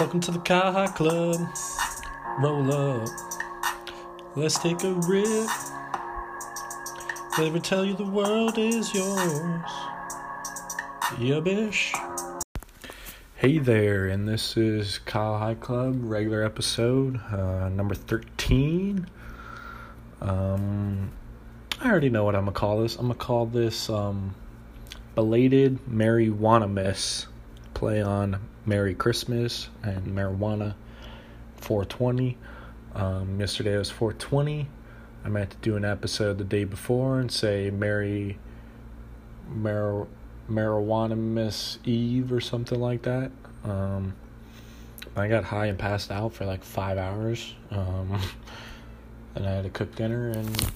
Welcome to the Kyle High Club. Roll up. Let's take a riff. Never tell you the world is yours. Yubbish. Hey there, and this is Kyle High Club, regular episode, number 13. I already know what I'm going to call this. I'm going to call this Belated Marijuana Miss. Play on Merry Christmas and Marijuana 420. Yesterday was 420. I meant to do an episode the day before and say Merry Marijuana Miss Eve or something like that. I got high and passed out for like 5 hours. And I had to cook dinner and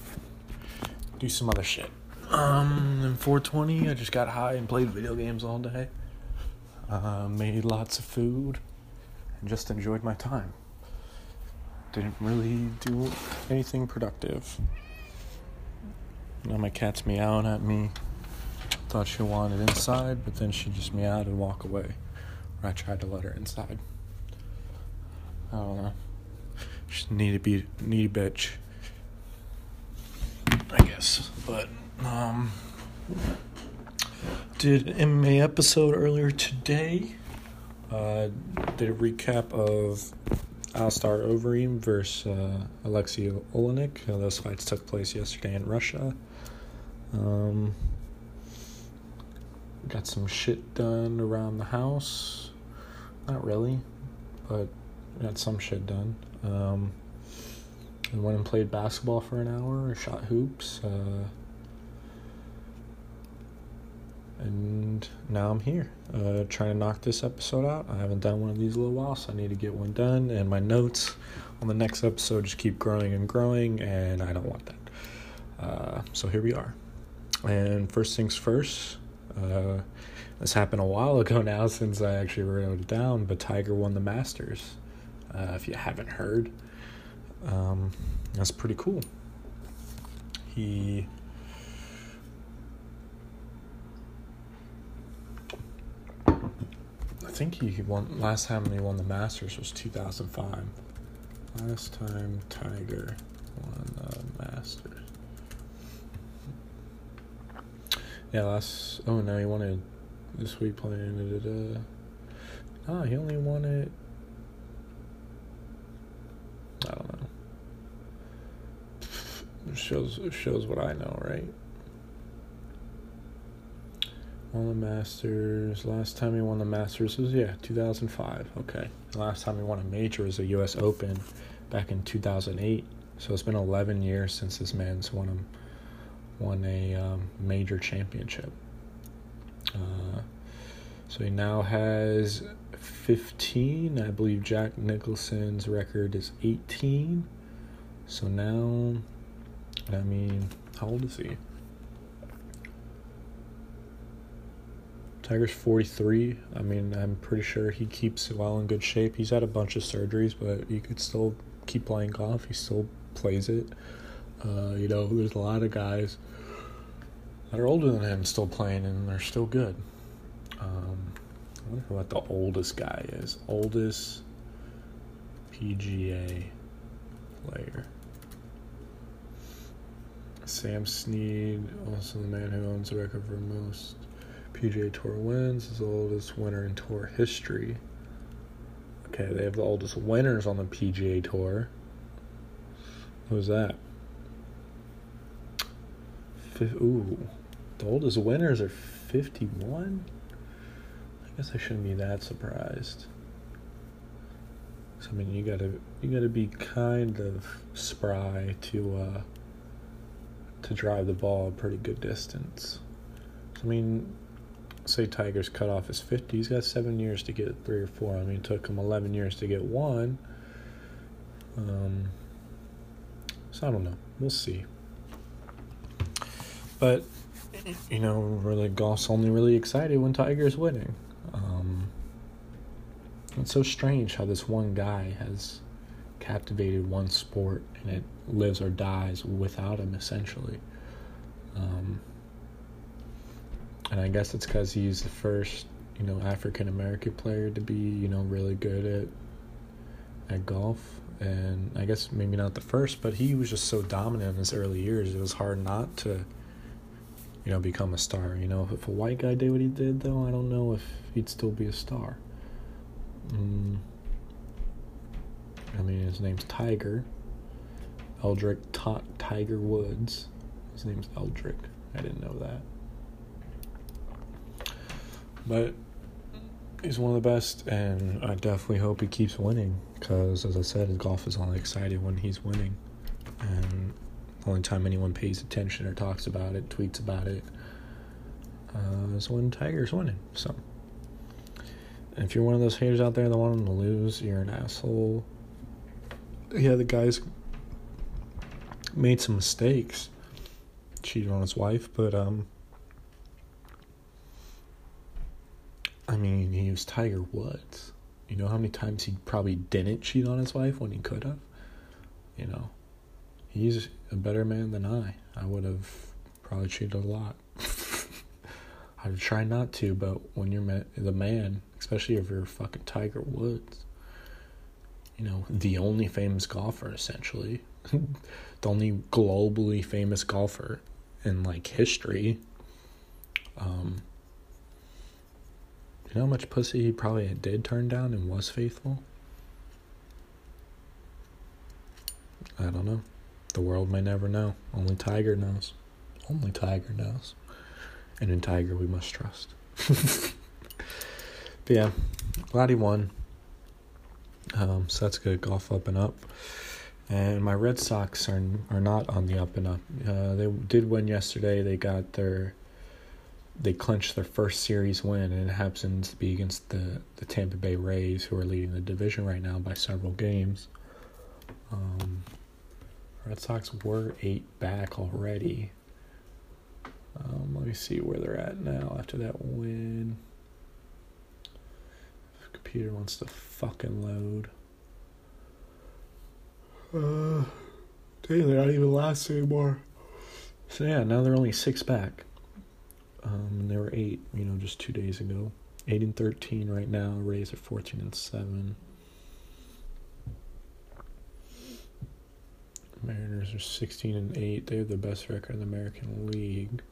do some other shit. And 420, I just got high and played video games all day. Made lots of food and just enjoyed my time. Didn't really do anything productive. Now my cat's meowing at me. Thought she wanted inside, but then she just meowed and walked away. Or I tried to let her inside. I don't know. She's a needy bitch, I guess. But did an MMA episode earlier today. Did a recap of Alistair Overeem versus Alexey Olenek. Those fights took place yesterday in Russia. Got some shit done around the house. Not really, but got some shit done. I went and played basketball for an hour, shot hoops, and now I'm here, trying to knock this episode out. I haven't done one of these in a little while, so I need to get one done, and my notes on the next episode just keep growing and growing, and I don't want that. So here we are. And first things first, this happened a while ago now since I actually wrote it down, but Tiger won the Masters. If you haven't heard, that's pretty cool. I think he won, last time he won the Masters was 2005. Last time Tiger won the Masters. Yeah, he won it this week playing. No, he only won it. I don't know. Shows what I know, right? Won the Masters. Last time he won the Masters was 2005. Okay. The last time he won a major was the U.S. Open back in 2008. So it's been 11 years since this man's won a major championship. So he now has 15. I believe Jack Nicholson's record is 18. So now, I mean, how old is he? Tiger's 43. I mean, I'm pretty sure he keeps well in good shape. He's had a bunch of surgeries, but he could still keep playing golf. He still plays it. There's a lot of guys that are older than him still playing, and they're still good. I wonder what the oldest guy is. Oldest PGA player. Sam Snead, also the man who owns the record for most PGA Tour wins, is the oldest winner in Tour history. Okay, they have the oldest winners on the PGA Tour. Who's that? The oldest winners are 51? I guess I shouldn't be that surprised. So, I mean, you gotta be kind of spry to drive the ball a pretty good distance. I mean, say Tiger's cutoff is 50. He's got 7 years to get 3 or 4. I mean, it took him 11 years to get one. So I don't know. We'll see. But, really, golf's only really excited when Tiger's winning. It's so strange how this one guy has captivated one sport and it lives or dies without him, essentially. And I guess it's because he's the first you know, African-American player to be, you know, really good at golf. And I guess maybe not the first, but he was just so dominant in his early years. It was hard not to, you know, become a star. You know, if a white guy did what he did, though, I don't know if he'd still be a star. I mean, his name's Tiger. Eldrick taught Tiger Woods. His name's Eldrick. I didn't know that. But he's one of the best, and I definitely hope he keeps winning because, as I said, his golf is only exciting when he's winning. And the only time anyone pays attention or talks about it, tweets about it, is when Tiger's winning. So if you're one of those haters out there that want him to lose, you're an asshole. Yeah, the guy's made some mistakes. Cheated on his wife, but I mean, he was Tiger Woods. You know how many times he probably didn't cheat on his wife when he could have? You know, he's a better man than I. I would have probably cheated a lot. I would try not to, but when you're the man, especially if you're fucking Tiger Woods, you know, the only famous golfer, essentially, the only globally famous golfer in, like, history, you know how much pussy he probably did turn down and was faithful? I don't know. The world may never know. Only Tiger knows. Only Tiger knows. And in Tiger, we must trust. But yeah, glad he won. So that's good. Golf up and up. And my Red Sox are not on the up and up. They did win yesterday. They clinched their first series win, and it happens to be against the Tampa Bay Rays, who are leading the division right now by several games. Red Sox were 8 back already. Let me see where they're at now after that win. If the computer wants to fucking load. Dang, they're not even last anymore. So yeah, now they're only 6 back. And they were 8, you know, just 2 days ago. 8-13 right now. Rays are 14-7. Mariners are 16-8. They have the best record in the American League.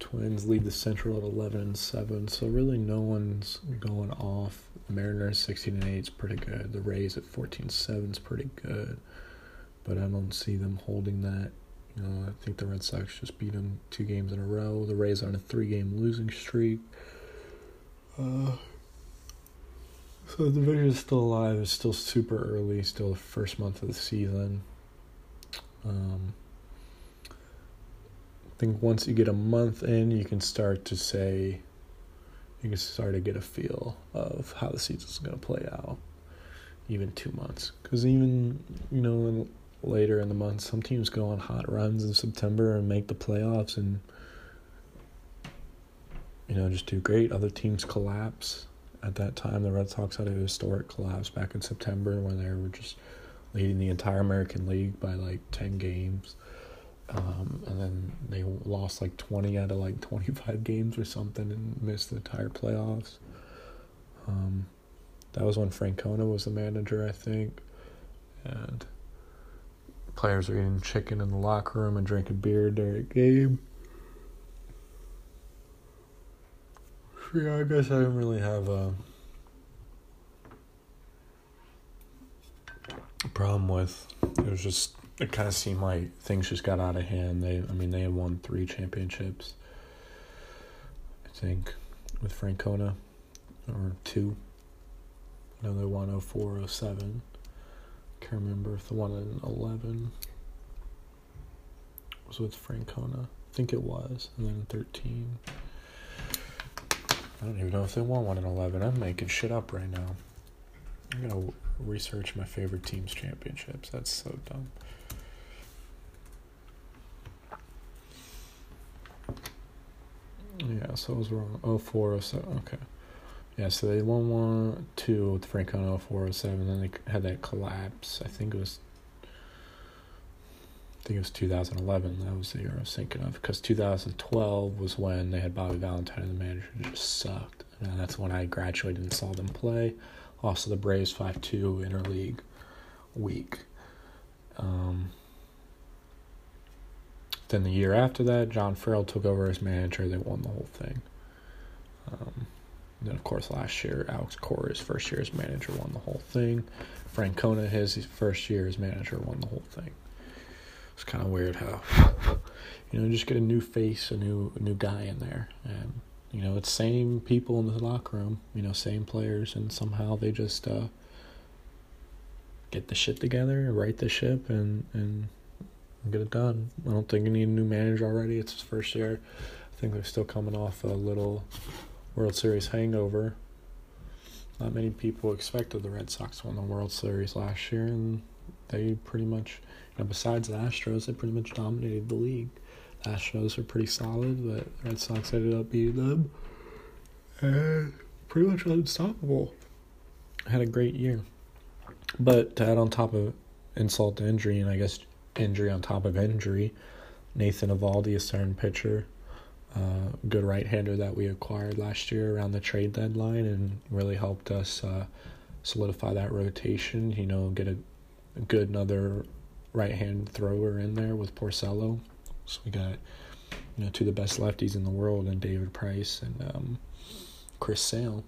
Twins lead the Central at 11-7. So really, no one's going off. The Mariners 16-8 is pretty good. The Rays at 14-7 is pretty good, but I don't see them holding that. You know, I think the Red Sox just beat them 2 games in a row. The Rays are on a 3-game losing streak. So the division is still alive. It's still super early. Still the first month of the season. I think once you get a month in, you can start to get a feel of how the season's going to play out. Even 2 months. Because even, you know, later in the month, some teams go on hot runs in September and make the playoffs and, you know, just do great. Other teams collapse. At that time, the Red Sox had a historic collapse back in September when they were just leading the entire American League by, like, 10 games. And then they lost, like, 20 out of, like, 25 games or something and missed the entire playoffs. That was when Francona was the manager, I think. And players were eating chicken in the locker room and drinking beer during a game. Yeah, I guess I didn't really have a problem with. It was just, it kind of seemed like things just got out of hand. They had won 3 championships, I think, with Francona, or 2. I know they won 04, 07. I can't remember if the one in 11 was with Francona. I think it was. And then 13. I don't even know if they won 1-11. I'm making shit up right now. I'm going to research my favorite team's championships. That's so dumb. Yeah, so I was wrong. 04, 07. Okay. Yeah, so they won 1-2 with Francona 04-07. Then they had that collapse. I think it was 2011. That was the year I was thinking of. Because 2012 was when they had Bobby Valentine, and the manager just sucked. That's when I graduated and saw them play. Also, the Braves 5-2 interleague week. Then the year after that, John Farrell took over as manager. They won the whole thing. Then, of course, last year, Alex Cora, his first year as manager, won the whole thing. Francona, his first year as manager, won the whole thing. It's kind of weird how, just get a new face, a new guy in there. And, it's same people in the locker room, same players, and somehow they just get the shit together, right the ship, and get it done. I don't think you need a new manager already. It's his first year. I think they're still coming off a little World Series hangover. Not many people expected the Red Sox won the World Series last year, and they pretty much, besides the Astros, they pretty much dominated the league. The Astros were pretty solid, but the Red Sox ended up beating them, and pretty much unstoppable. Had a great year. But to add on top of insult to injury, and I guess injury on top of injury, Nathan Eovaldi, a starting pitcher, good right-hander that we acquired last year around the trade deadline, and really helped us solidify that rotation, get a good another right-hand thrower in there with Porcello. So we got, two of the best lefties in the world in David Price and Chris Sale.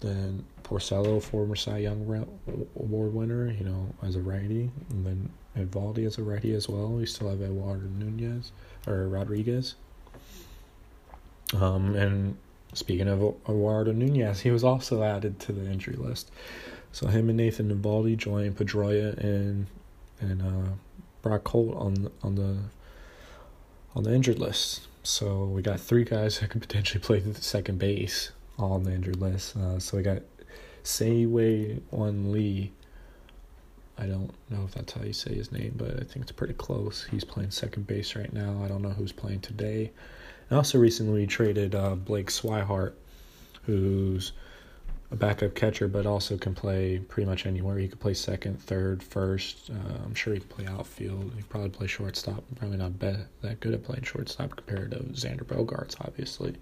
Then Porcello, former Cy Young Award winner, as a righty, and then Eovaldi as a righty as well. We still have Eduardo Nunez, or Rodriguez. And speaking of Eduardo Nunez, he was also added to the injury list. So him and Nathan Eovaldi joined Pedroia and Brock Holt on the injured list. So we got three guys that could potentially play the second base all on the injured list. So we got Sei Wei On Lee. I don't know if that's how you say his name, but I think it's pretty close. He's playing second base right now. I don't know who's playing today. And also recently we traded Blake Swihart, who's a backup catcher, but also can play pretty much anywhere. He could play second, third, first. I'm sure he can play outfield. He could probably play shortstop. Probably not that good at playing shortstop compared to Xander Bogaerts, obviously.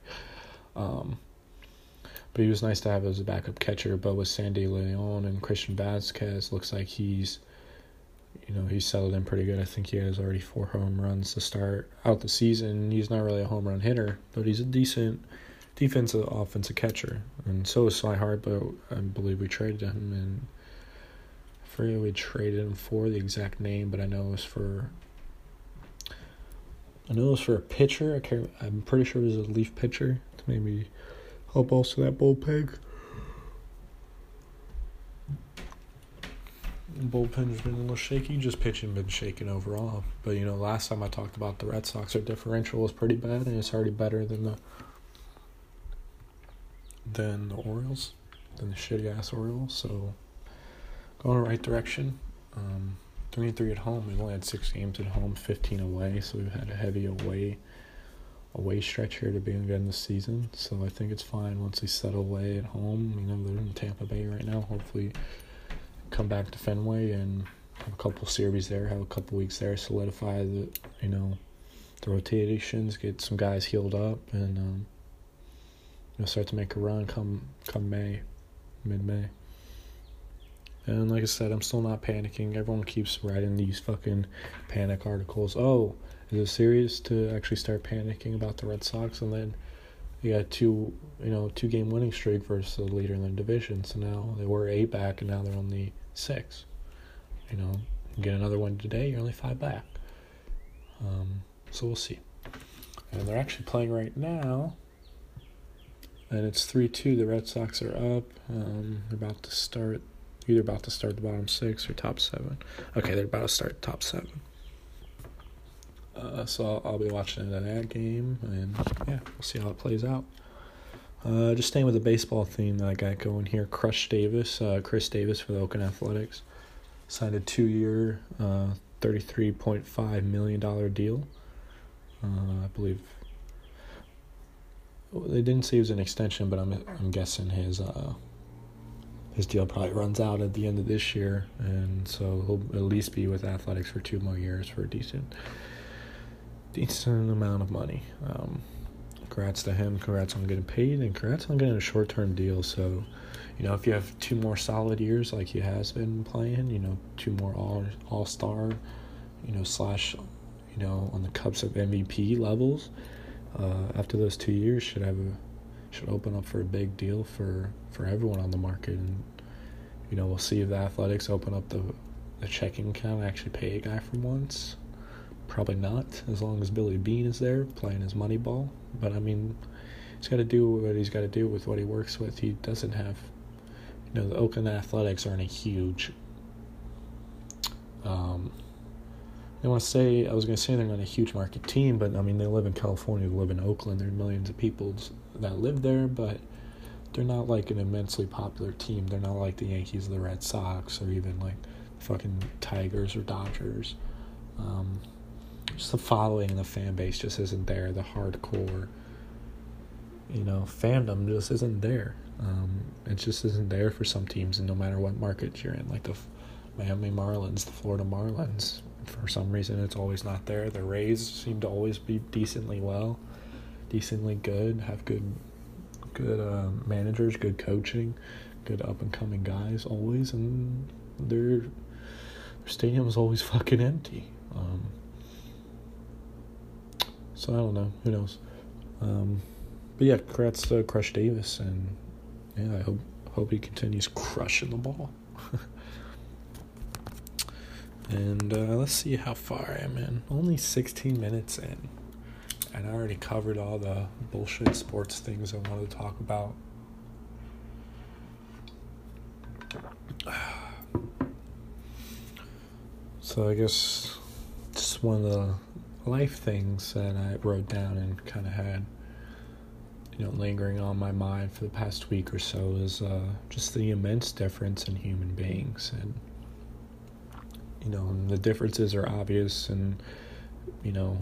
But he was nice to have as a backup catcher. But with Sandy Leon and Christian Vazquez, looks like he's settled in pretty good. I think he has already 4 home runs to start out the season. He's not really a home run hitter, but he's a decent defensive, offensive catcher. And so is Swihart, but I believe we traded him. And I forget we traded him for the exact name, but I know it was for a pitcher. I'm pretty sure it was a relief pitcher to maybe help also that bullpen has been a little shaky. Just pitching been shaken overall. But, last time I talked about the Red Sox, their differential was pretty bad, and it's already better than the Orioles, than the shitty-ass Orioles. So, going the right direction. 23 at home. We've only had 6 games at home, 15 away. So, we've had a heavy away stretch here to begin the season. So, I think it's fine once we settle away at home. They're in Tampa Bay right now. Hopefully come back to Fenway and have a couple series there, have a couple weeks there, solidify the the rotations, get some guys healed up, and start to make a run come mid-May. And like I said, I'm still not panicking. Everyone keeps writing these fucking panic articles. Oh, is it serious to actually start panicking about the Red Sox? And then you got 2-game winning streak versus the leader in the division. So now they were 8 back, and now they're only 6. You get another one today, you're only 5 back. So we'll see. And they're actually playing right now, and it's 3-2. The Red Sox are up. They're about to start the bottom 6 or top 7. Okay, they're about to start top 7. So I'll be watching that game, and we'll see how it plays out. Just staying with the baseball theme that I got going here. Crush Davis, Chris Davis for the Oakland Athletics, signed a 2-year, $33.5 million deal. I believe they didn't say it was an extension, but I'm guessing his deal probably runs out at the end of this year, and so he'll at least be with Athletics for 2 more years for a decent amount of money. Congrats to him. Congrats on getting paid, and congrats on getting a short-term deal. So, you know, if you have two more solid years like he has been playing, you know, two more all-star, you know, slash, you know, on the Cubs of MVP levels, after those 2 years should open up for a big deal for everyone on the market. And, you know, we'll see if the Athletics open up the checking account and actually pay a guy for once. Probably not, as long as Billy Beane is there playing his money ball. But, I mean, he's got to do what he's got to do with what he works with. He doesn't have, you know, the Oakland Athletics aren't a huge, they're not a huge market team, but, I mean, they live in California, they live in Oakland. There are millions of people that live there, but they're not, like, an immensely popular team. They're not like the Yankees or the Red Sox or even, like, the fucking Tigers or Dodgers. Just the following and the fan base just isn't there. The hardcore, you know, fandom just isn't there. It just isn't there for some teams, and no matter what market you're in, like the Miami Marlins, the Florida Marlins, for some reason it's always not there. The Rays seem to always be decently good, have good managers, good coaching, good up-and-coming guys always, and their stadium is always fucking empty. So I don't know. Who knows? But yeah, congrats to Crush Davis, and yeah, I hope he continues crushing the ball. And let's see how far I am in. Only 16 minutes in, and I already covered all the bullshit sports things I wanted to talk about. So I guess just one of the life things that I wrote down and kind of had, you know, lingering on my mind for the past week or so is just the immense difference in human beings. And, you know, and the differences are obvious, and, you know,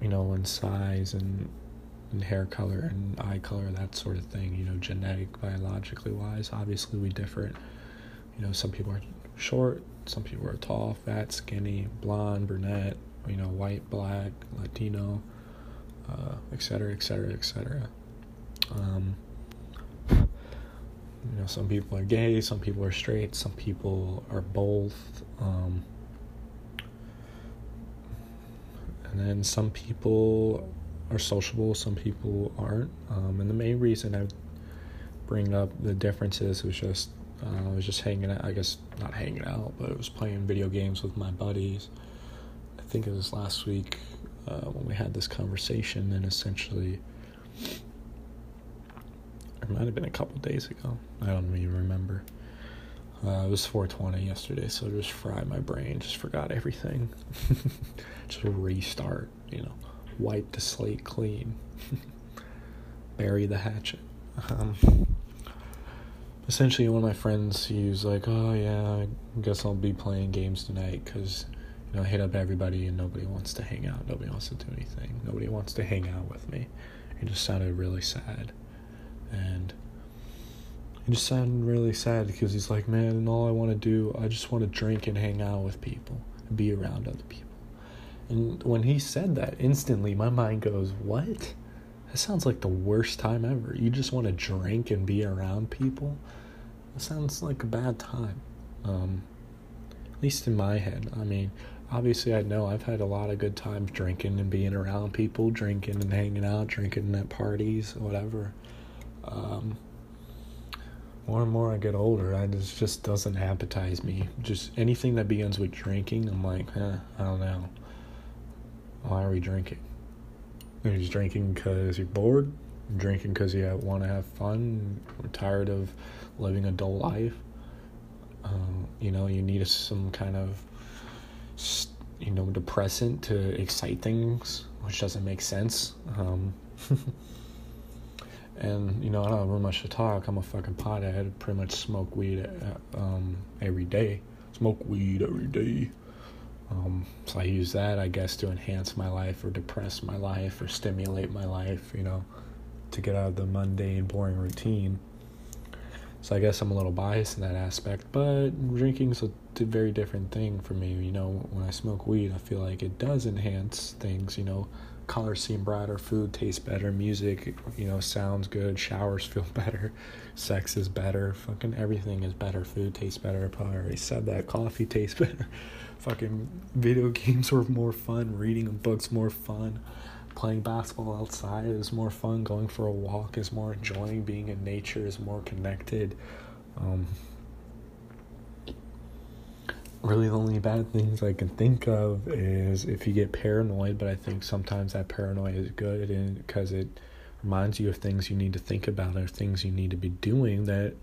in size and hair color and eye color, that sort of thing, you know, genetic, biologically wise, obviously we differ. You know, some people are short, some people are tall, fat, skinny, blonde, brunette, you know, white, black, Latino, et cetera, et cetera, et cetera. You know, some people are gay, some people are straight, some people are both. And then some people are sociable, some people aren't. And the main reason I bring up the differences was just, I was just hanging out, I guess not hanging out, but I was playing video games with my buddies. I think it was last week when we had this conversation, and essentially it might have been a couple days ago, I don't even remember. It was 4:20 yesterday, so I just fried my brain, just forgot everything. Just a restart, you know, wipe the slate clean. Bury the hatchet. Essentially, one of my friends, he was like, oh yeah, I guess I'll be playing games tonight, because, you know, I hit up everybody and nobody wants to hang out. Nobody wants to do anything. Nobody wants to hang out with me. It just sounded really sad. And it just sounded really sad because he's like, man, and all I want to do, I just want to drink and hang out with people and be around other people. And when he said that, instantly my mind goes, what? That sounds like the worst time ever. You just want to drink and be around people? That sounds like a bad time. At least in my head. I mean, obviously, I know I've had a lot of good times drinking and being around people, drinking and hanging out, drinking at parties, whatever. More and more I get older, it just doesn't appetize me. Just anything that begins with drinking, I'm like, I don't know. Why are we drinking? Are you just drinking because you're bored? You're drinking because you want to have fun? We're tired of living a dull life? You know, you need some kind of, you know, depressant to excite things, which doesn't make sense. And, you know, I don't have very much to talk. I'm a fucking pothead. I pretty much smoke weed every day. So I use that, I guess, to enhance my life or depress my life or stimulate my life, you know, to get out of the mundane, boring routine. So I guess I'm a little biased in that aspect, but drinking's a very different thing for me. You know, when I smoke weed, I feel like it does enhance things, you know, colors seem brighter, food tastes better, music, sounds good, showers feel better, sex is better, fucking everything is better, food tastes better, I probably already said that, coffee tastes better, fucking video games were more fun, reading books more fun, playing basketball outside is more fun, going for a walk is more enjoying, being in nature is more connected. Really the only bad things I can think of is if you get paranoid, but I think sometimes that paranoia is good because it reminds you of things you need to think about or things you need to be doing that,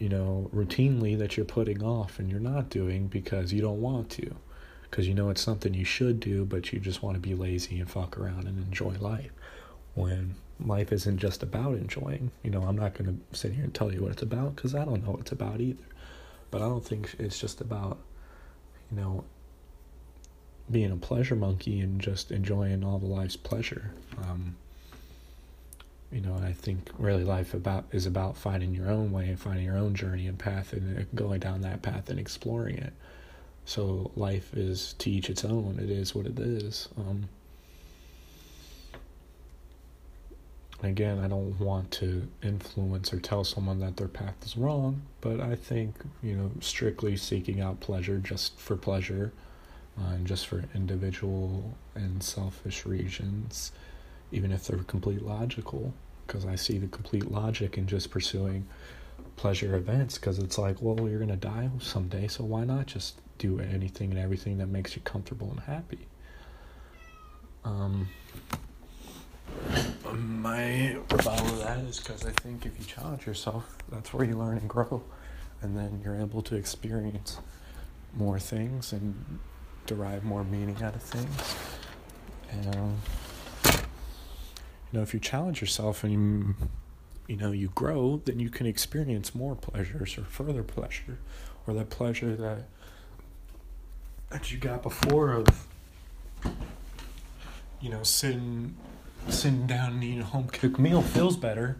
routinely that you're putting off and you're not doing because you don't want to, because it's something you should do, but you just want to be lazy and fuck around and enjoy life when life isn't just about enjoying. I'm not going to sit here and tell you what it's about because I don't know what it's about either. But I don't think it's just about, being a pleasure monkey and just enjoying all the life's pleasure. I think really life is about finding your own way and finding your own journey and path and going down that path and exploring it. So life is to each its own. It is what it is. Again, I don't want to influence or tell someone that their path is wrong, but I think, strictly seeking out pleasure just for pleasure and just for individual and selfish reasons, even if they're complete logical, because I see the complete logic in just pursuing pleasure events, because it's like, well, you're going to die someday, so why not just do anything and everything that makes you comfortable and happy? My rebuttal to that is because I think if you challenge yourself, that's where you learn and grow, and then you're able to experience more things and derive more meaning out of things. And if you challenge yourself and you grow, then you can experience more pleasures or further pleasure, or that pleasure that you got before of sitting down and eating a home-cooked meal feels better,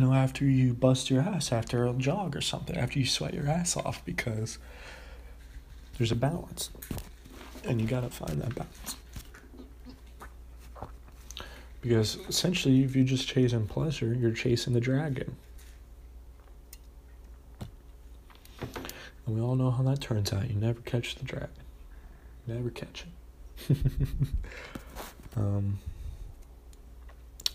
after you bust your ass after a jog or something, after you sweat your ass off, because there's a balance, and you gotta find that balance. Because essentially, if you're just chasing pleasure, you're chasing the dragon, and we all know how that turns out. You never catch the dragon, never catch it.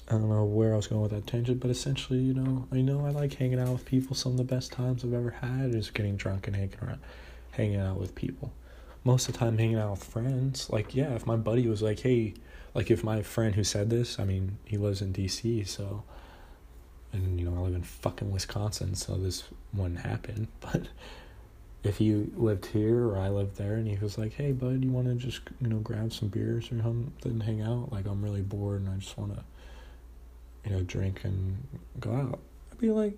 I don't know where I was going with that tangent, but essentially, I like hanging out with people. Some of the best times I've ever had is getting drunk and hanging out with people. Most of the time, hanging out with friends. Like, yeah, if my buddy was like, hey, like if my friend who said this, I mean, he lives in D.C., so, and, I live in fucking Wisconsin, so this wouldn't happen. But if he lived here or I lived there and he was like, hey, bud, you want to just, grab some beers or something, hang out? Like, I'm really bored and I just want to, drink and go out. I'd be like,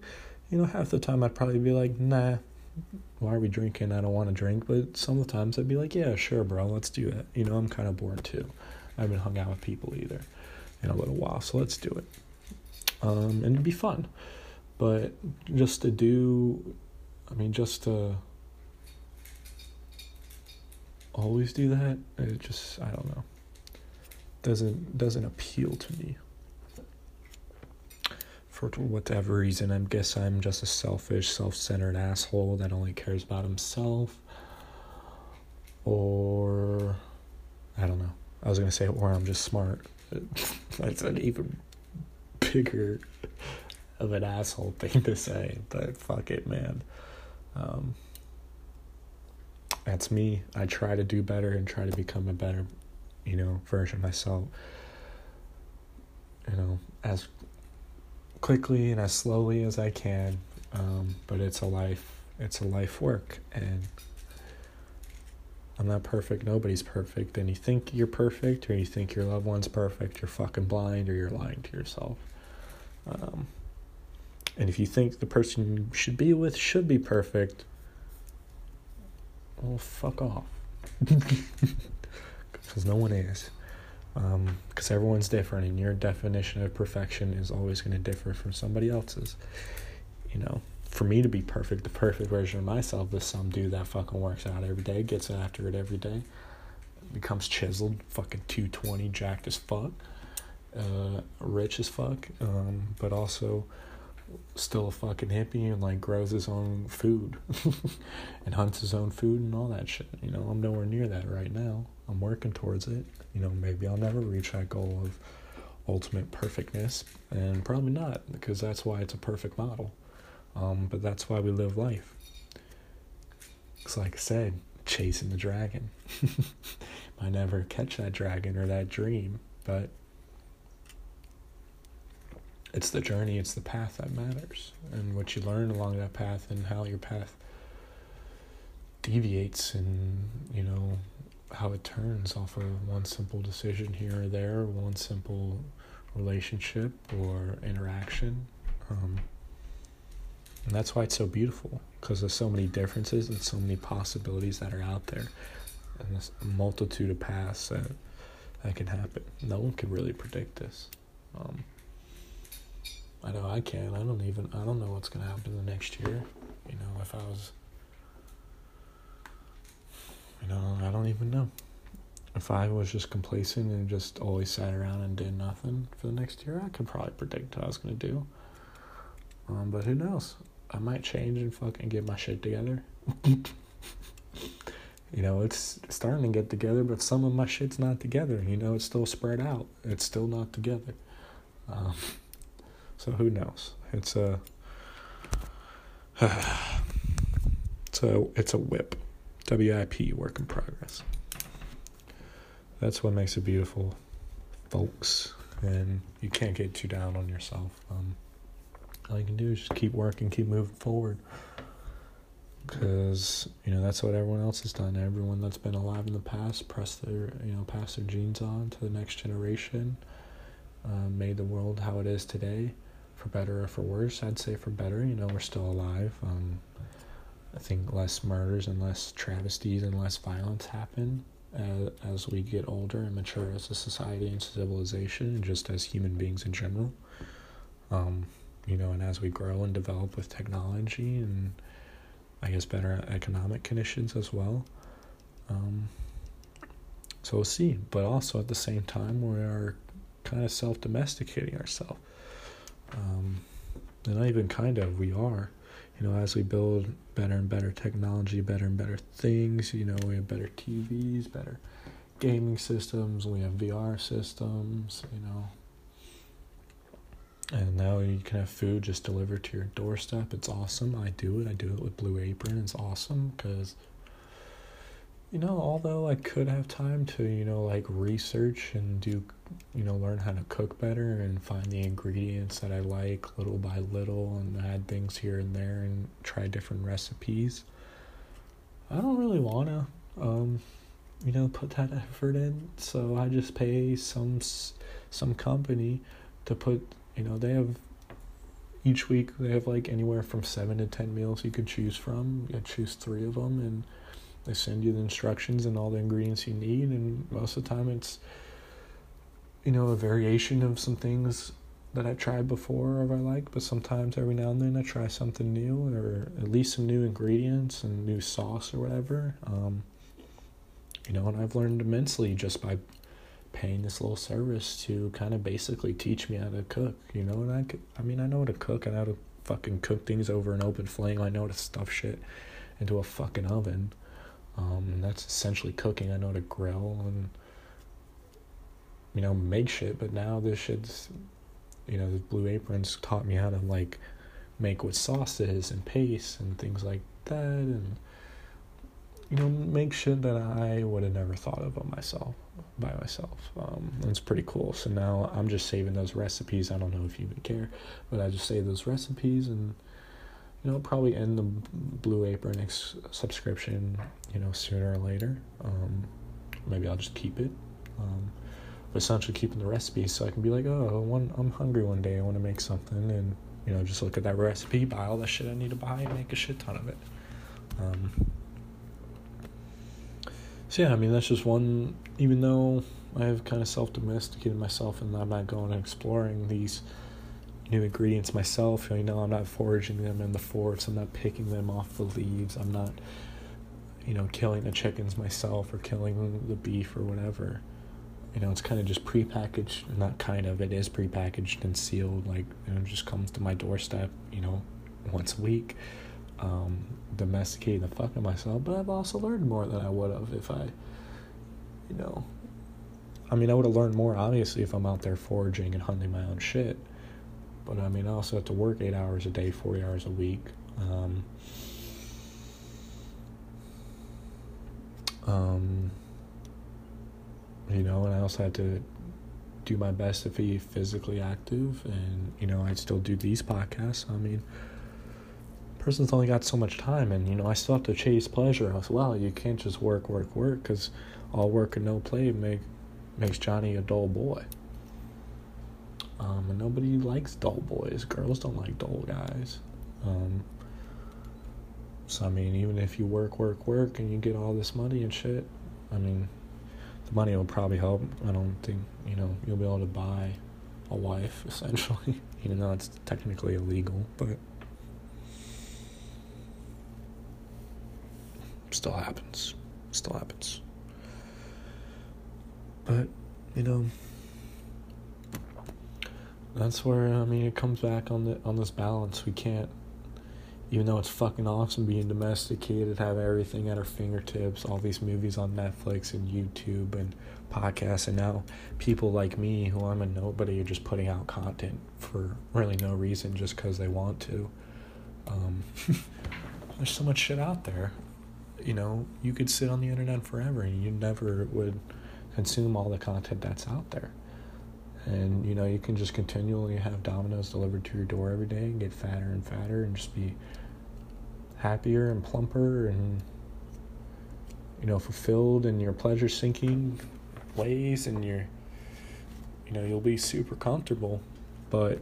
half the time I'd probably be like, nah, why are we drinking? I don't want to drink. But some of the times I'd be like, yeah, sure, bro, let's do it. I'm kind of bored too. I haven't hung out with people either in a little while, so let's do it. And it'd be fun. But just to always do that, it just, I don't know, doesn't appeal to me. For whatever reason, I guess I'm just a selfish, self-centered asshole that only cares about himself. Or, I don't know. I was going to say, or I'm just smart. That's an even bigger of an asshole thing to say. But fuck it, man. That's me. I try to do better and try to become a better, version of myself. As quickly and as slowly as I can, but it's a life work, and I'm not perfect, nobody's perfect, and you think you're perfect, or you think your loved one's perfect, you're fucking blind, or you're lying to yourself, and if you think the person you should be with should be perfect, well, fuck off, because no one is. Because everyone's different, and your definition of perfection is always going to differ from somebody else's. For me to be perfect, the perfect version of myself is some dude that fucking works out every day, gets after it every day, He comes chiseled, fucking 220, jacked as fuck, rich as fuck, but also still a fucking hippie and, like, grows his own food and hunts his own food and all that shit. You know, I'm nowhere near that right now. I'm working towards it. You know, maybe I'll never reach that goal of ultimate perfectness, and probably not, because that's why it's a perfect model. But that's why we live life. Because, like I said, chasing the dragon. Might never catch that dragon or that dream, but it's the journey, it's the path that matters, and what you learn along that path and how your path deviates, and, you know, how it turns off of one simple decision here or there, one simple relationship or interaction. And that's why it's so beautiful, because there's so many differences and so many possibilities that are out there, and this multitude of paths that can happen. No one can really predict this. I know I can. I don't know what's going to happen the next year. You know, if I was, you know, I don't even know. If I was just complacent and just always sat around and did nothing for the next year, I could probably predict what I was going to do. But who knows? I might change and fucking get my shit together. You know, it's starting to get together, but some of my shit's not together. You know, it's still spread out. It's still not together. So who knows? It's a WIP. WIP, work in progress. That's what makes it beautiful, folks. And you can't get too down on yourself. All you can do is just keep working, keep moving forward, because, you know, that's what everyone else has done. Everyone that's been alive in the past passed their genes on to the next generation, made the world how it is today, for better or for worse. I'd say for better. You know, we're still alive. I think less murders and less travesties and less violence happen as we get older and mature as a society and civilization, and just as human beings in general. You know, and as we grow and develop with technology and, I guess, better economic conditions as well. So we'll see. But also at the same time, we are kind of self-domesticating ourselves. And not even kind of, we are. You know, as we build better and better technology, better and better things, you know, we have better TVs, better gaming systems, we have VR systems, you know. And now you can have food just delivered to your doorstep. It's awesome. I do it. I do it with Blue Apron. It's awesome because, you know, although I could have time to, you know, like, research and do, you know, learn how to cook better and find the ingredients that I like little by little and add things here and there and try different recipes, I don't really want to, you know, put that effort in. So I just pay some company to put... You know, each week they have like anywhere from 7 to 10 meals you can choose from. You choose 3 of them, and they send you the instructions and all the ingredients you need. And most of the time it's, you know, a variation of some things that I've tried before or I like. But sometimes every now and then I try something new, or at least some new ingredients and new sauce or whatever. You know, and I've learned immensely just by paying this little service to kind of basically teach me how to cook, you know, and I know how to cook and how to fucking cook things over an open flame. I know how to stuff shit into a fucking oven, and that's essentially cooking. I know how to grill and, you know, make shit, but now this shit's, you know, the Blue Apron's taught me how to, like, make with sauces and pastes and things like that, and, you know, make shit that I would have never thought of by myself. It's pretty cool. So now I'm just saving those recipes. I don't know if you even care, but I just save those recipes, and, you know, probably end the Blue Apron subscription, you know, sooner or later. Maybe I'll just keep it. But essentially keeping the recipes so I can be like, I'm hungry one day, I want to make something, and, you know, just look at that recipe, buy all the shit I need to buy, and make a shit ton of it. So yeah, I mean, that's just one, even though I have kind of self-domesticated myself and I'm not going and exploring these new ingredients myself, you know, I'm not foraging them in the forest, I'm not picking them off the leaves, I'm not, you know, killing the chickens myself or killing the beef or whatever. You know, it's kind of just prepackaged. Not kind of, it is prepackaged and sealed. Like, you know, it just comes to my doorstep, you know, once a week. Domesticating the fuck out of myself. But I've also learned more than I would have if I, you know. I mean, I would have learned more, obviously, if I'm out there foraging and hunting my own shit. But, I mean, I also have to work 8 hours a day, 40 hours a week. You know, and I also had to do my best to be physically active, and, you know, I still do these podcasts. I mean, a person's only got so much time, and, you know, I still have to chase pleasure as well. You can't just work, because all work and no play makes Johnny a dull boy. And nobody likes dull boys. Girls don't like dull guys. So, I mean, even if you work, and you get all this money and shit, I mean, the money will probably help. I don't think, you know, you'll be able to buy a wife, essentially, even though it's technically illegal, but still happens. But, you know, that's where, I mean, it comes back on this balance. We can't, even though it's fucking awesome being domesticated, have everything at our fingertips, all these movies on Netflix and YouTube and podcasts, and now people like me, who I'm a nobody, are just putting out content for really no reason, just because they want to. There's so much shit out there. You know, you could sit on the internet forever and you never would consume all the content that's out there. And, you know, you can just continually have Domino's delivered to your door every day and get fatter and fatter and just be happier and plumper and, you know, fulfilled in your pleasure sinking ways, and your, you know, you'll be super comfortable. But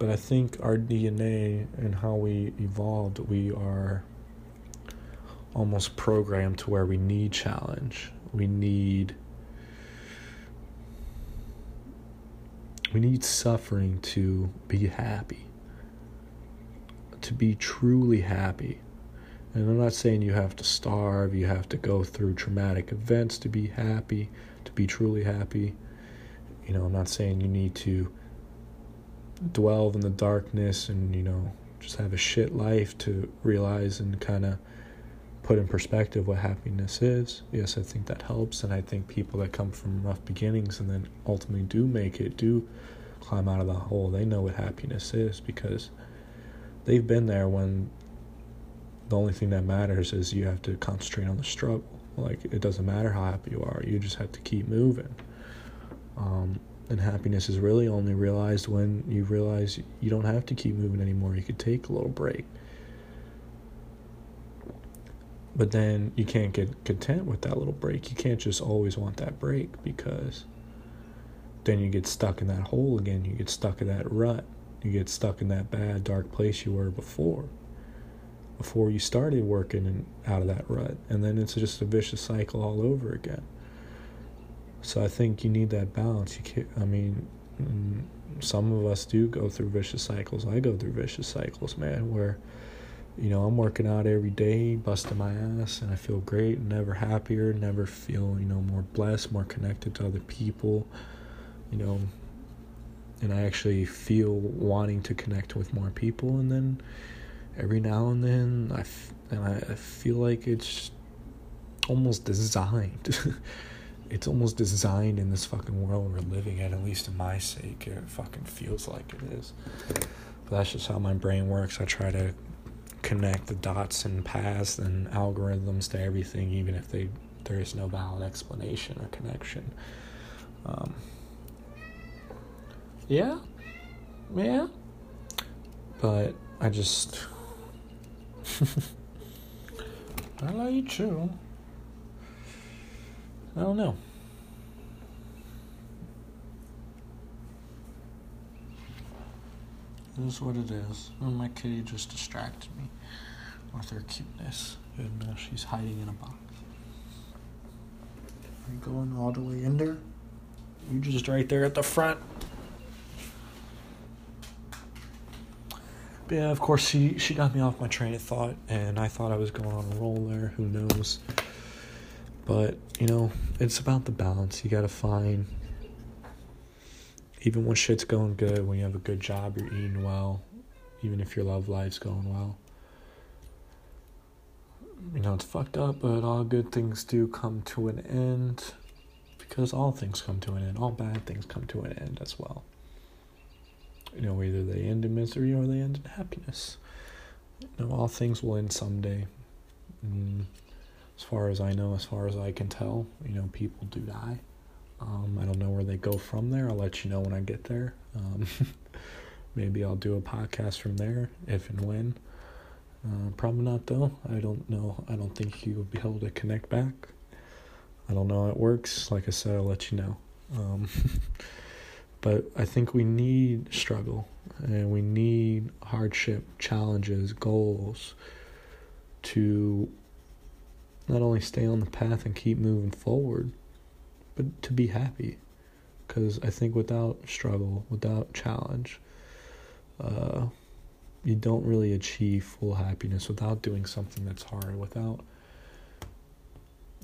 I think our DNA and how we evolved, we are almost programmed to where we need challenge. We need suffering to be happy, to be truly happy. And I'm not saying you have to starve, you have to go through traumatic events to be happy, to be truly happy. You know, I'm not saying you need to dwell in the darkness and, you know, just have a shit life to realize and kind of put in perspective what happiness is. Yes, I think that helps, and I think people that come from rough beginnings and then ultimately do make it, do climb out of the hole, they know what happiness is, because they've been there when the only thing that matters is you have to concentrate on the struggle. Like, it doesn't matter how happy you are, you just have to keep moving. And happiness is really only realized when you realize you don't have to keep moving anymore, you could take a little break. But then you can't get content with that little break. You can't just always want that break, because then you get stuck in that hole again. You get stuck in that rut. You get stuck in that bad, dark place you were before you started working and out of that rut. And then it's just a vicious cycle all over again. So I think you need that balance. You can't, I mean, some of us do go through vicious cycles. I go through vicious cycles, man, where, you know, I'm working out every day, busting my ass, and I feel great, never happier, never feel, you know, more blessed, more connected to other people, you know, and I actually feel wanting to connect with more people. And then every now and then, I feel like it's almost designed. It's almost designed in this fucking world we're living in least in my sake. It fucking feels like it is. But that's just how my brain works. I try to connect the dots and paths and algorithms to everything, even if there is no valid explanation or connection. Yeah. But I just I like you too. I don't know. This is what it is. Oh, my kitty just distracted me with her cuteness, and now she's hiding in a box. Are you going all the way in there? You're just right there at the front. yeah, of course, she got me off my train of thought, and I thought I was going on a roll there. Who knows? But, you know, it's about the balance. You got to find, even when shit's going good, when you have a good job, you're eating well, even if your love life's going well. You know, it's fucked up, but all good things do come to an end, because all things come to an end. All bad things come to an end as well. You know, either they end in misery or they end in happiness. You know, all things will end someday. And as far as I know, as far as I can tell, you know, people do die. I don't know where they go from there. I'll let you know when I get there. Maybe I'll do a podcast from there, if and when. Probably not, though. I don't know. I don't think you'll be able to connect back. I don't know how it works. Like I said, I'll let you know. But I think we need struggle, and we need hardship, challenges, goals to not only stay on the path and keep moving forward, but to be happy. Because I think without struggle, without challenge, you don't really achieve full happiness without doing something that's hard, without...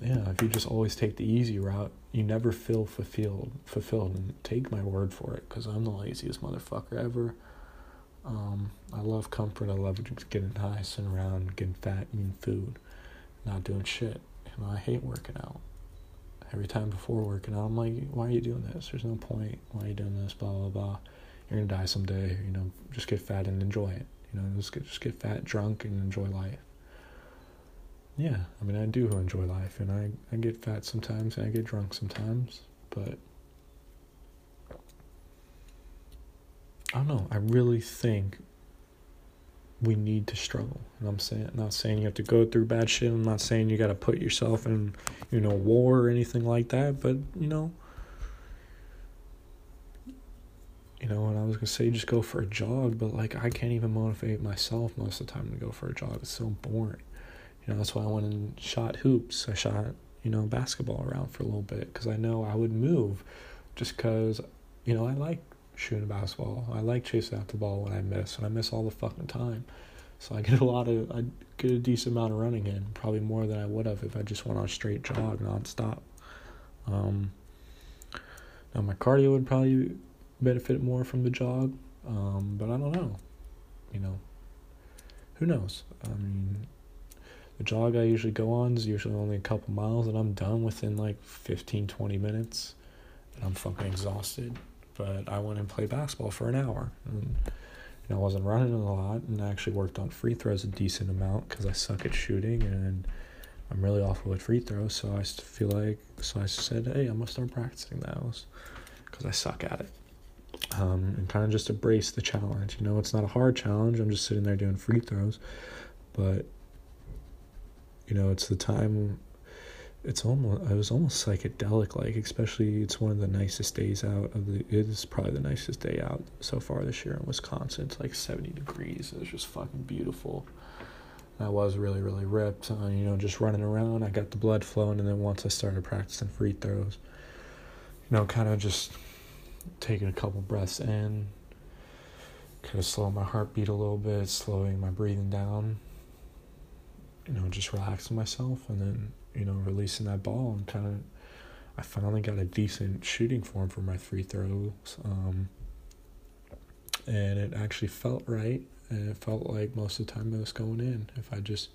Yeah, if you just always take the easy route, you never feel fulfilled. And take my word for it, because I'm the laziest motherfucker ever. I love comfort. I love just getting high, sitting around, getting fat, eating food, not doing shit. And I hate working out. Every time before working out, I'm like, why are you doing this? There's no point. Why are you doing this? Blah, blah, blah. You're going to die someday. You know, just get fat and enjoy it. You know, just get fat, drunk, and enjoy life. Yeah, I mean, I do enjoy life, and I get fat sometimes, and I get drunk sometimes, but I don't know, I really think we need to struggle, and I'm not saying you have to go through bad shit, I'm not saying you gotta put yourself in, you know, war or anything like that, but, you know, and I was gonna say just go for a jog, but, like, I can't even motivate myself most of the time to go for a jog, it's so boring. You know, that's why I went and shot hoops. I shot, you know, basketball around for a little bit because I know I would move just because, you know, I like shooting basketball. I like chasing out the ball when I miss, and I miss all the fucking time. So I get a decent amount of running in, probably more than I would have if I just went on a straight jog nonstop. Now, my cardio would probably benefit more from the jog, but I don't know. You know, who knows? I mean... The jog I usually go on is usually only a couple miles, and I'm done within, like, 15, 20 minutes. And I'm fucking exhausted. But I went and played basketball for an hour. And you know, I wasn't running a lot, and I actually worked on free throws a decent amount because I suck at shooting, and I'm really awful at free throws. So I said, hey, I'm going to start practicing those because I suck at it. And kind of just embrace the challenge. You know, it's not a hard challenge. I'm just sitting there doing free throws. But... You know, it's the time, it was almost psychedelic, like, especially, it's one of the nicest days out of the, it is probably the nicest day out so far this year in Wisconsin. It's like 70 degrees, it was just fucking beautiful. And I was really, really ripped, you know, just running around, I got the blood flowing, and then once I started practicing free throws, you know, kind of just taking a couple breaths in, kind of slowing my heartbeat a little bit, slowing my breathing down. You know, just relaxing myself and then, you know, releasing that ball and kind of, I finally got a decent shooting form for my free throws. And it actually felt right. And it felt like most of the time it was going in. If I just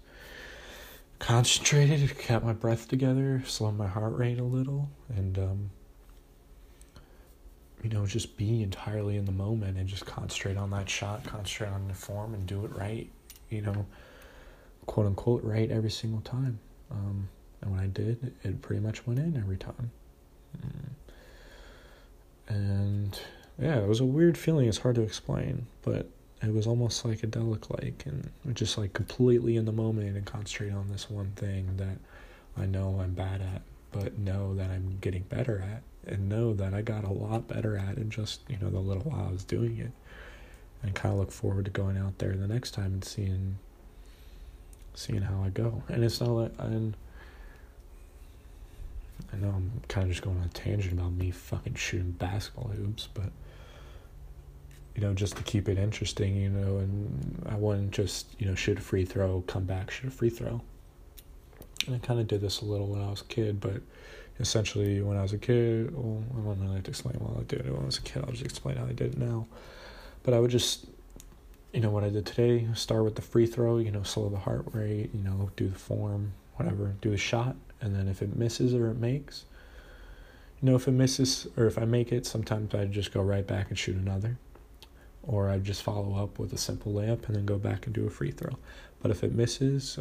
concentrated, kept my breath together, slowed my heart rate a little, and, you know, just be entirely in the moment and just concentrate on that shot, concentrate on the form and do it right, you know. "Quote unquote," right every single time, and when I did, it pretty much went in every time. And yeah, it was a weird feeling. It's hard to explain, but it was almost psychedelic-like, and just like completely in the moment and concentrate on this one thing that I know I'm bad at, but know that I'm getting better at, and know that I got a lot better at it just, you know, the little while I was doing it, and kind of look forward to going out there the next time and seeing how I go. And it's not like I know I'm kind of just going on a tangent about me fucking shooting basketball hoops, but you know, just to keep it interesting, you know, and I wouldn't just, you know, shoot a free throw, come back, shoot a free throw. And I kind of did this a little when I was a kid, but essentially when I was a kid, well, I wouldn't really have to explain why I did it when I was a kid. I'll just explain how I did it now. But I would just, you know, what I did today, start with the free throw, you know, slow the heart rate, you know, do the form, whatever, do the shot. And then if it misses or it makes, you know, if it misses or if I make it, sometimes I just go right back and shoot another. Or I just follow up with a simple layup and then go back and do a free throw. But if it misses,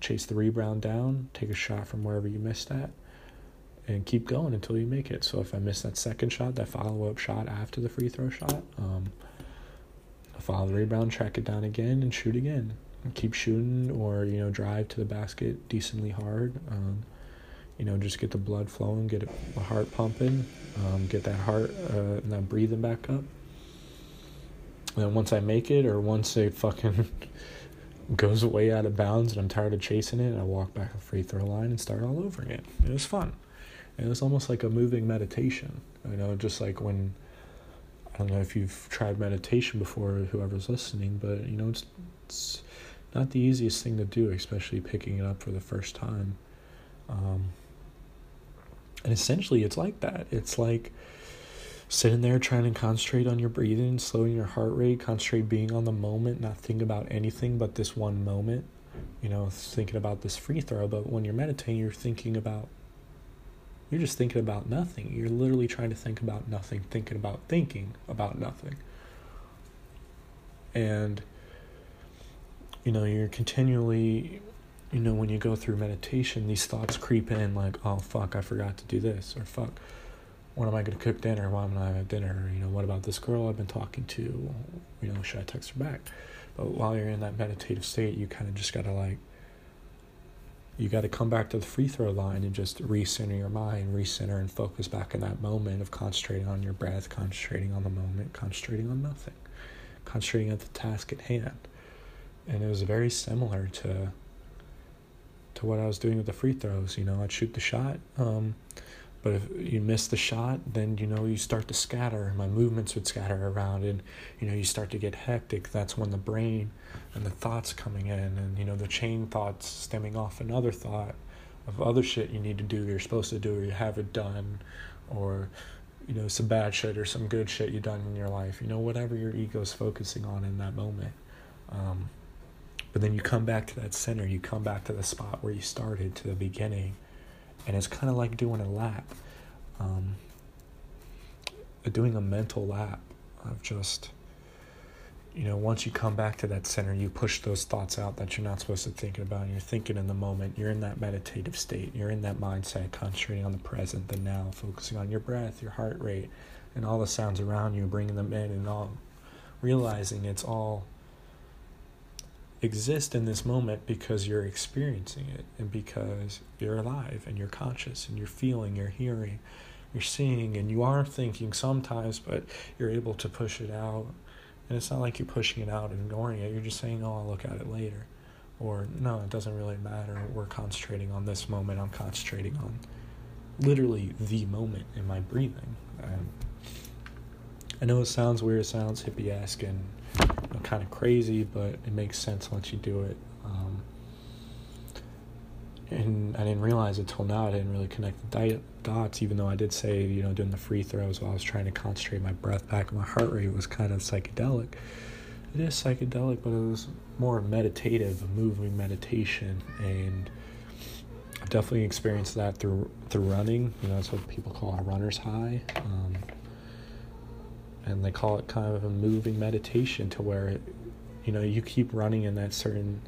chase the rebound down, take a shot from wherever you missed at, and keep going until you make it. So if I miss that second shot, that follow-up shot after the free throw shot, I follow the rebound, track it down again, and shoot again. And keep shooting, or, you know, drive to the basket decently hard. You know, just get the blood flowing, get the heart pumping, get that heart and that breathing back up. And then once I make it, or once it fucking goes way out of bounds and I'm tired of chasing it, I walk back to the free throw line and start all over again. It was fun. And it was almost like a moving meditation. You know, just like when, I don't know if you've tried meditation before, whoever's listening, but, you know, it's not the easiest thing to do, especially picking it up for the first time. And essentially it's like that. It's like sitting there trying to concentrate on your breathing, slowing your heart rate, concentrate being on the moment, not thinking about anything but this one moment, you know, thinking about this free throw. But when you're meditating, you're just thinking about nothing. You're literally trying to think about nothing, thinking about nothing. And, you know, you're continually, you know, when you go through meditation, these thoughts creep in like, oh, fuck, I forgot to do this, or fuck, when am I going to cook dinner? Why am I at dinner? You know, what about this girl I've been talking to? You know, should I text her back? But while you're in that meditative state, you kind of just got to like, you got to come back to the free throw line and just recenter your mind, recenter and focus back in that moment of concentrating on your breath, concentrating on the moment, concentrating on nothing, concentrating at the task at hand. And it was very similar to what I was doing with the free throws. You know, I'd shoot the shot, but if you miss the shot, then, you know, you start to scatter. My movements would scatter around, and, you know, you start to get hectic. That's when the brain and the thoughts coming in, and, you know, the chain thoughts stemming off another thought of other shit you need to do, you're supposed to do, or you haven't done, or, you know, some bad shit or some good shit you've done in your life. You know, whatever your ego's focusing on in that moment. But then you come back to that center. You come back to the spot where you started, to the beginning. And it's kind of like doing a lap, doing a mental lap of just, you know, once you come back to that center, you push those thoughts out that you're not supposed to think about, and you're thinking in the moment, you're in that meditative state, you're in that mindset, concentrating on the present, the now, focusing on your breath, your heart rate, and all the sounds around you, bringing them in and all, realizing it's all exist in this moment because you're experiencing it, and because you're alive, and you're conscious, and you're feeling, you're hearing, you're seeing, and you are thinking sometimes, but you're able to push it out. And it's not like you're pushing it out and ignoring it. You're just saying, oh, I'll look at it later, or no, it doesn't really matter, we're concentrating on this moment. I'm concentrating on literally the moment in my breathing. I know it sounds weird, it sounds hippie-esque and kind of crazy, but it makes sense once you do it. And I didn't realize it till now. I didn't really connect the dots, even though I did say, you know, doing the free throws while I was trying to concentrate my breath back, my heart rate was kind of psychedelic. It is psychedelic, but it was more meditative, a moving meditation. And I've definitely experienced that through running. You know, that's what people call a runner's high. And they call it kind of a moving meditation, to where, it, you know, you keep running in that certain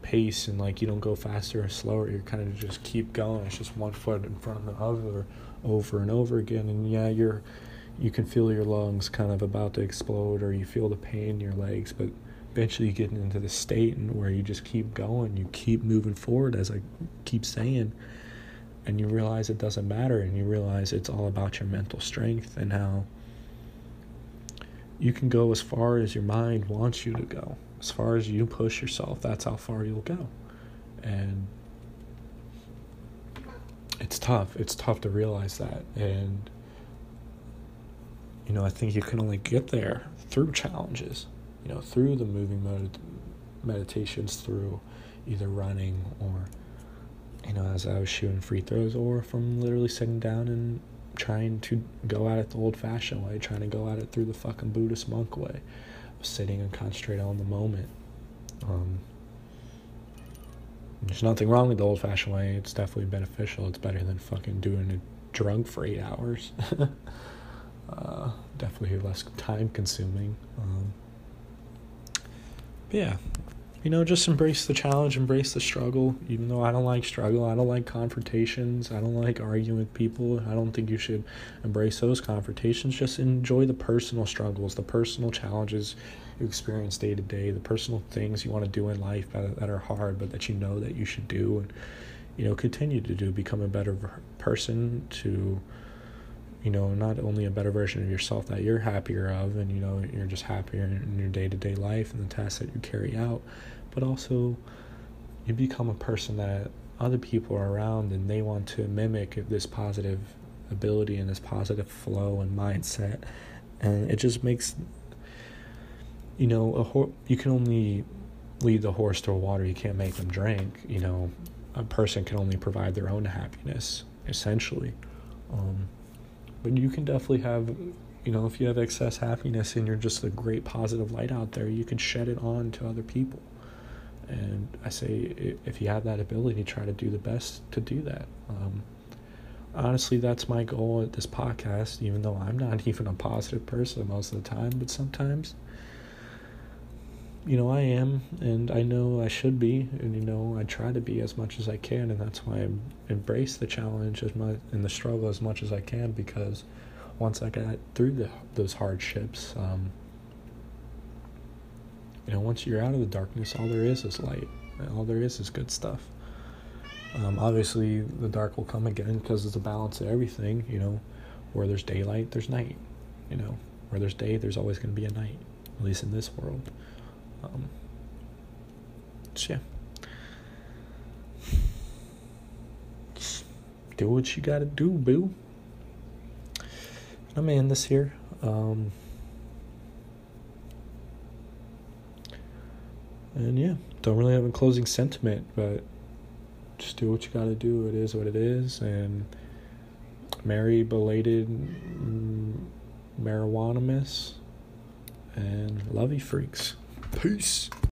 pace, and like you don't go faster or slower. You kind of just keep going. It's just one foot in front of the other, over and over again. And yeah, you can feel your lungs kind of about to explode, or you feel the pain in your legs. But eventually, you get into the state and where you just keep going, you keep moving forward, as I keep saying. And you realize it doesn't matter, and you realize it's all about your mental strength and how you can go as far as your mind wants you to go. As far as you push yourself, that's how far you'll go. And it's tough. It's tough to realize that. And you know, I think you can only get there through challenges, you know, through the moving meditations, through either running or, you know, as I was shooting free throws, or from literally sitting down and trying to go at it the old-fashioned way, trying to go at it through the fucking Buddhist monk way, sitting and concentrating on the moment. There's nothing wrong with the old-fashioned way. It's definitely beneficial. It's better than fucking doing a drug for 8 hours. Definitely less time-consuming. Yeah, you know, just embrace the challenge, embrace the struggle. Even though I don't like struggle, I don't like confrontations, I don't like arguing with people, I don't think you should embrace those confrontations. Just enjoy the personal struggles, the personal challenges you experience day to day, the personal things you want to do in life that are hard, but that you know that you should do, and, you know, continue to do, become a better person, to, you know, not only a better version of yourself that you're happier of, and, you know, you're just happier in your day-to-day life and the tasks that you carry out, but also you become a person that other people are around and they want to mimic this positive ability and this positive flow and mindset. And it just makes, you know, you can only lead the horse to water, you can't make them drink. You know, a person can only provide their own happiness, essentially. But you can definitely have, you know, if you have excess happiness and you're just a great positive light out there, you can shed it on to other people. And I say, if you have that ability, try to do the best to do that. Honestly, that's my goal at this podcast, even though I'm not even a positive person most of the time. But sometimes, you know, I am, and I know I should be, and, you know, I try to be as much as I can, and that's why I embrace the challenge as much and the struggle as much as I can, because once I got through those hardships, you know, once you're out of the darkness, all there is light, and all there is good stuff. Obviously, the dark will come again, because it's a balance of everything, you know. Where there's daylight, there's night, you know. Where there's day, there's always going to be a night, at least in this world. So yeah, just do what you gotta do, boo. I'm gonna end this here. And yeah, don't really have a closing sentiment, but just do what you gotta do. It is what it is. And merry belated marijuana miss, and love you freaks. Peace.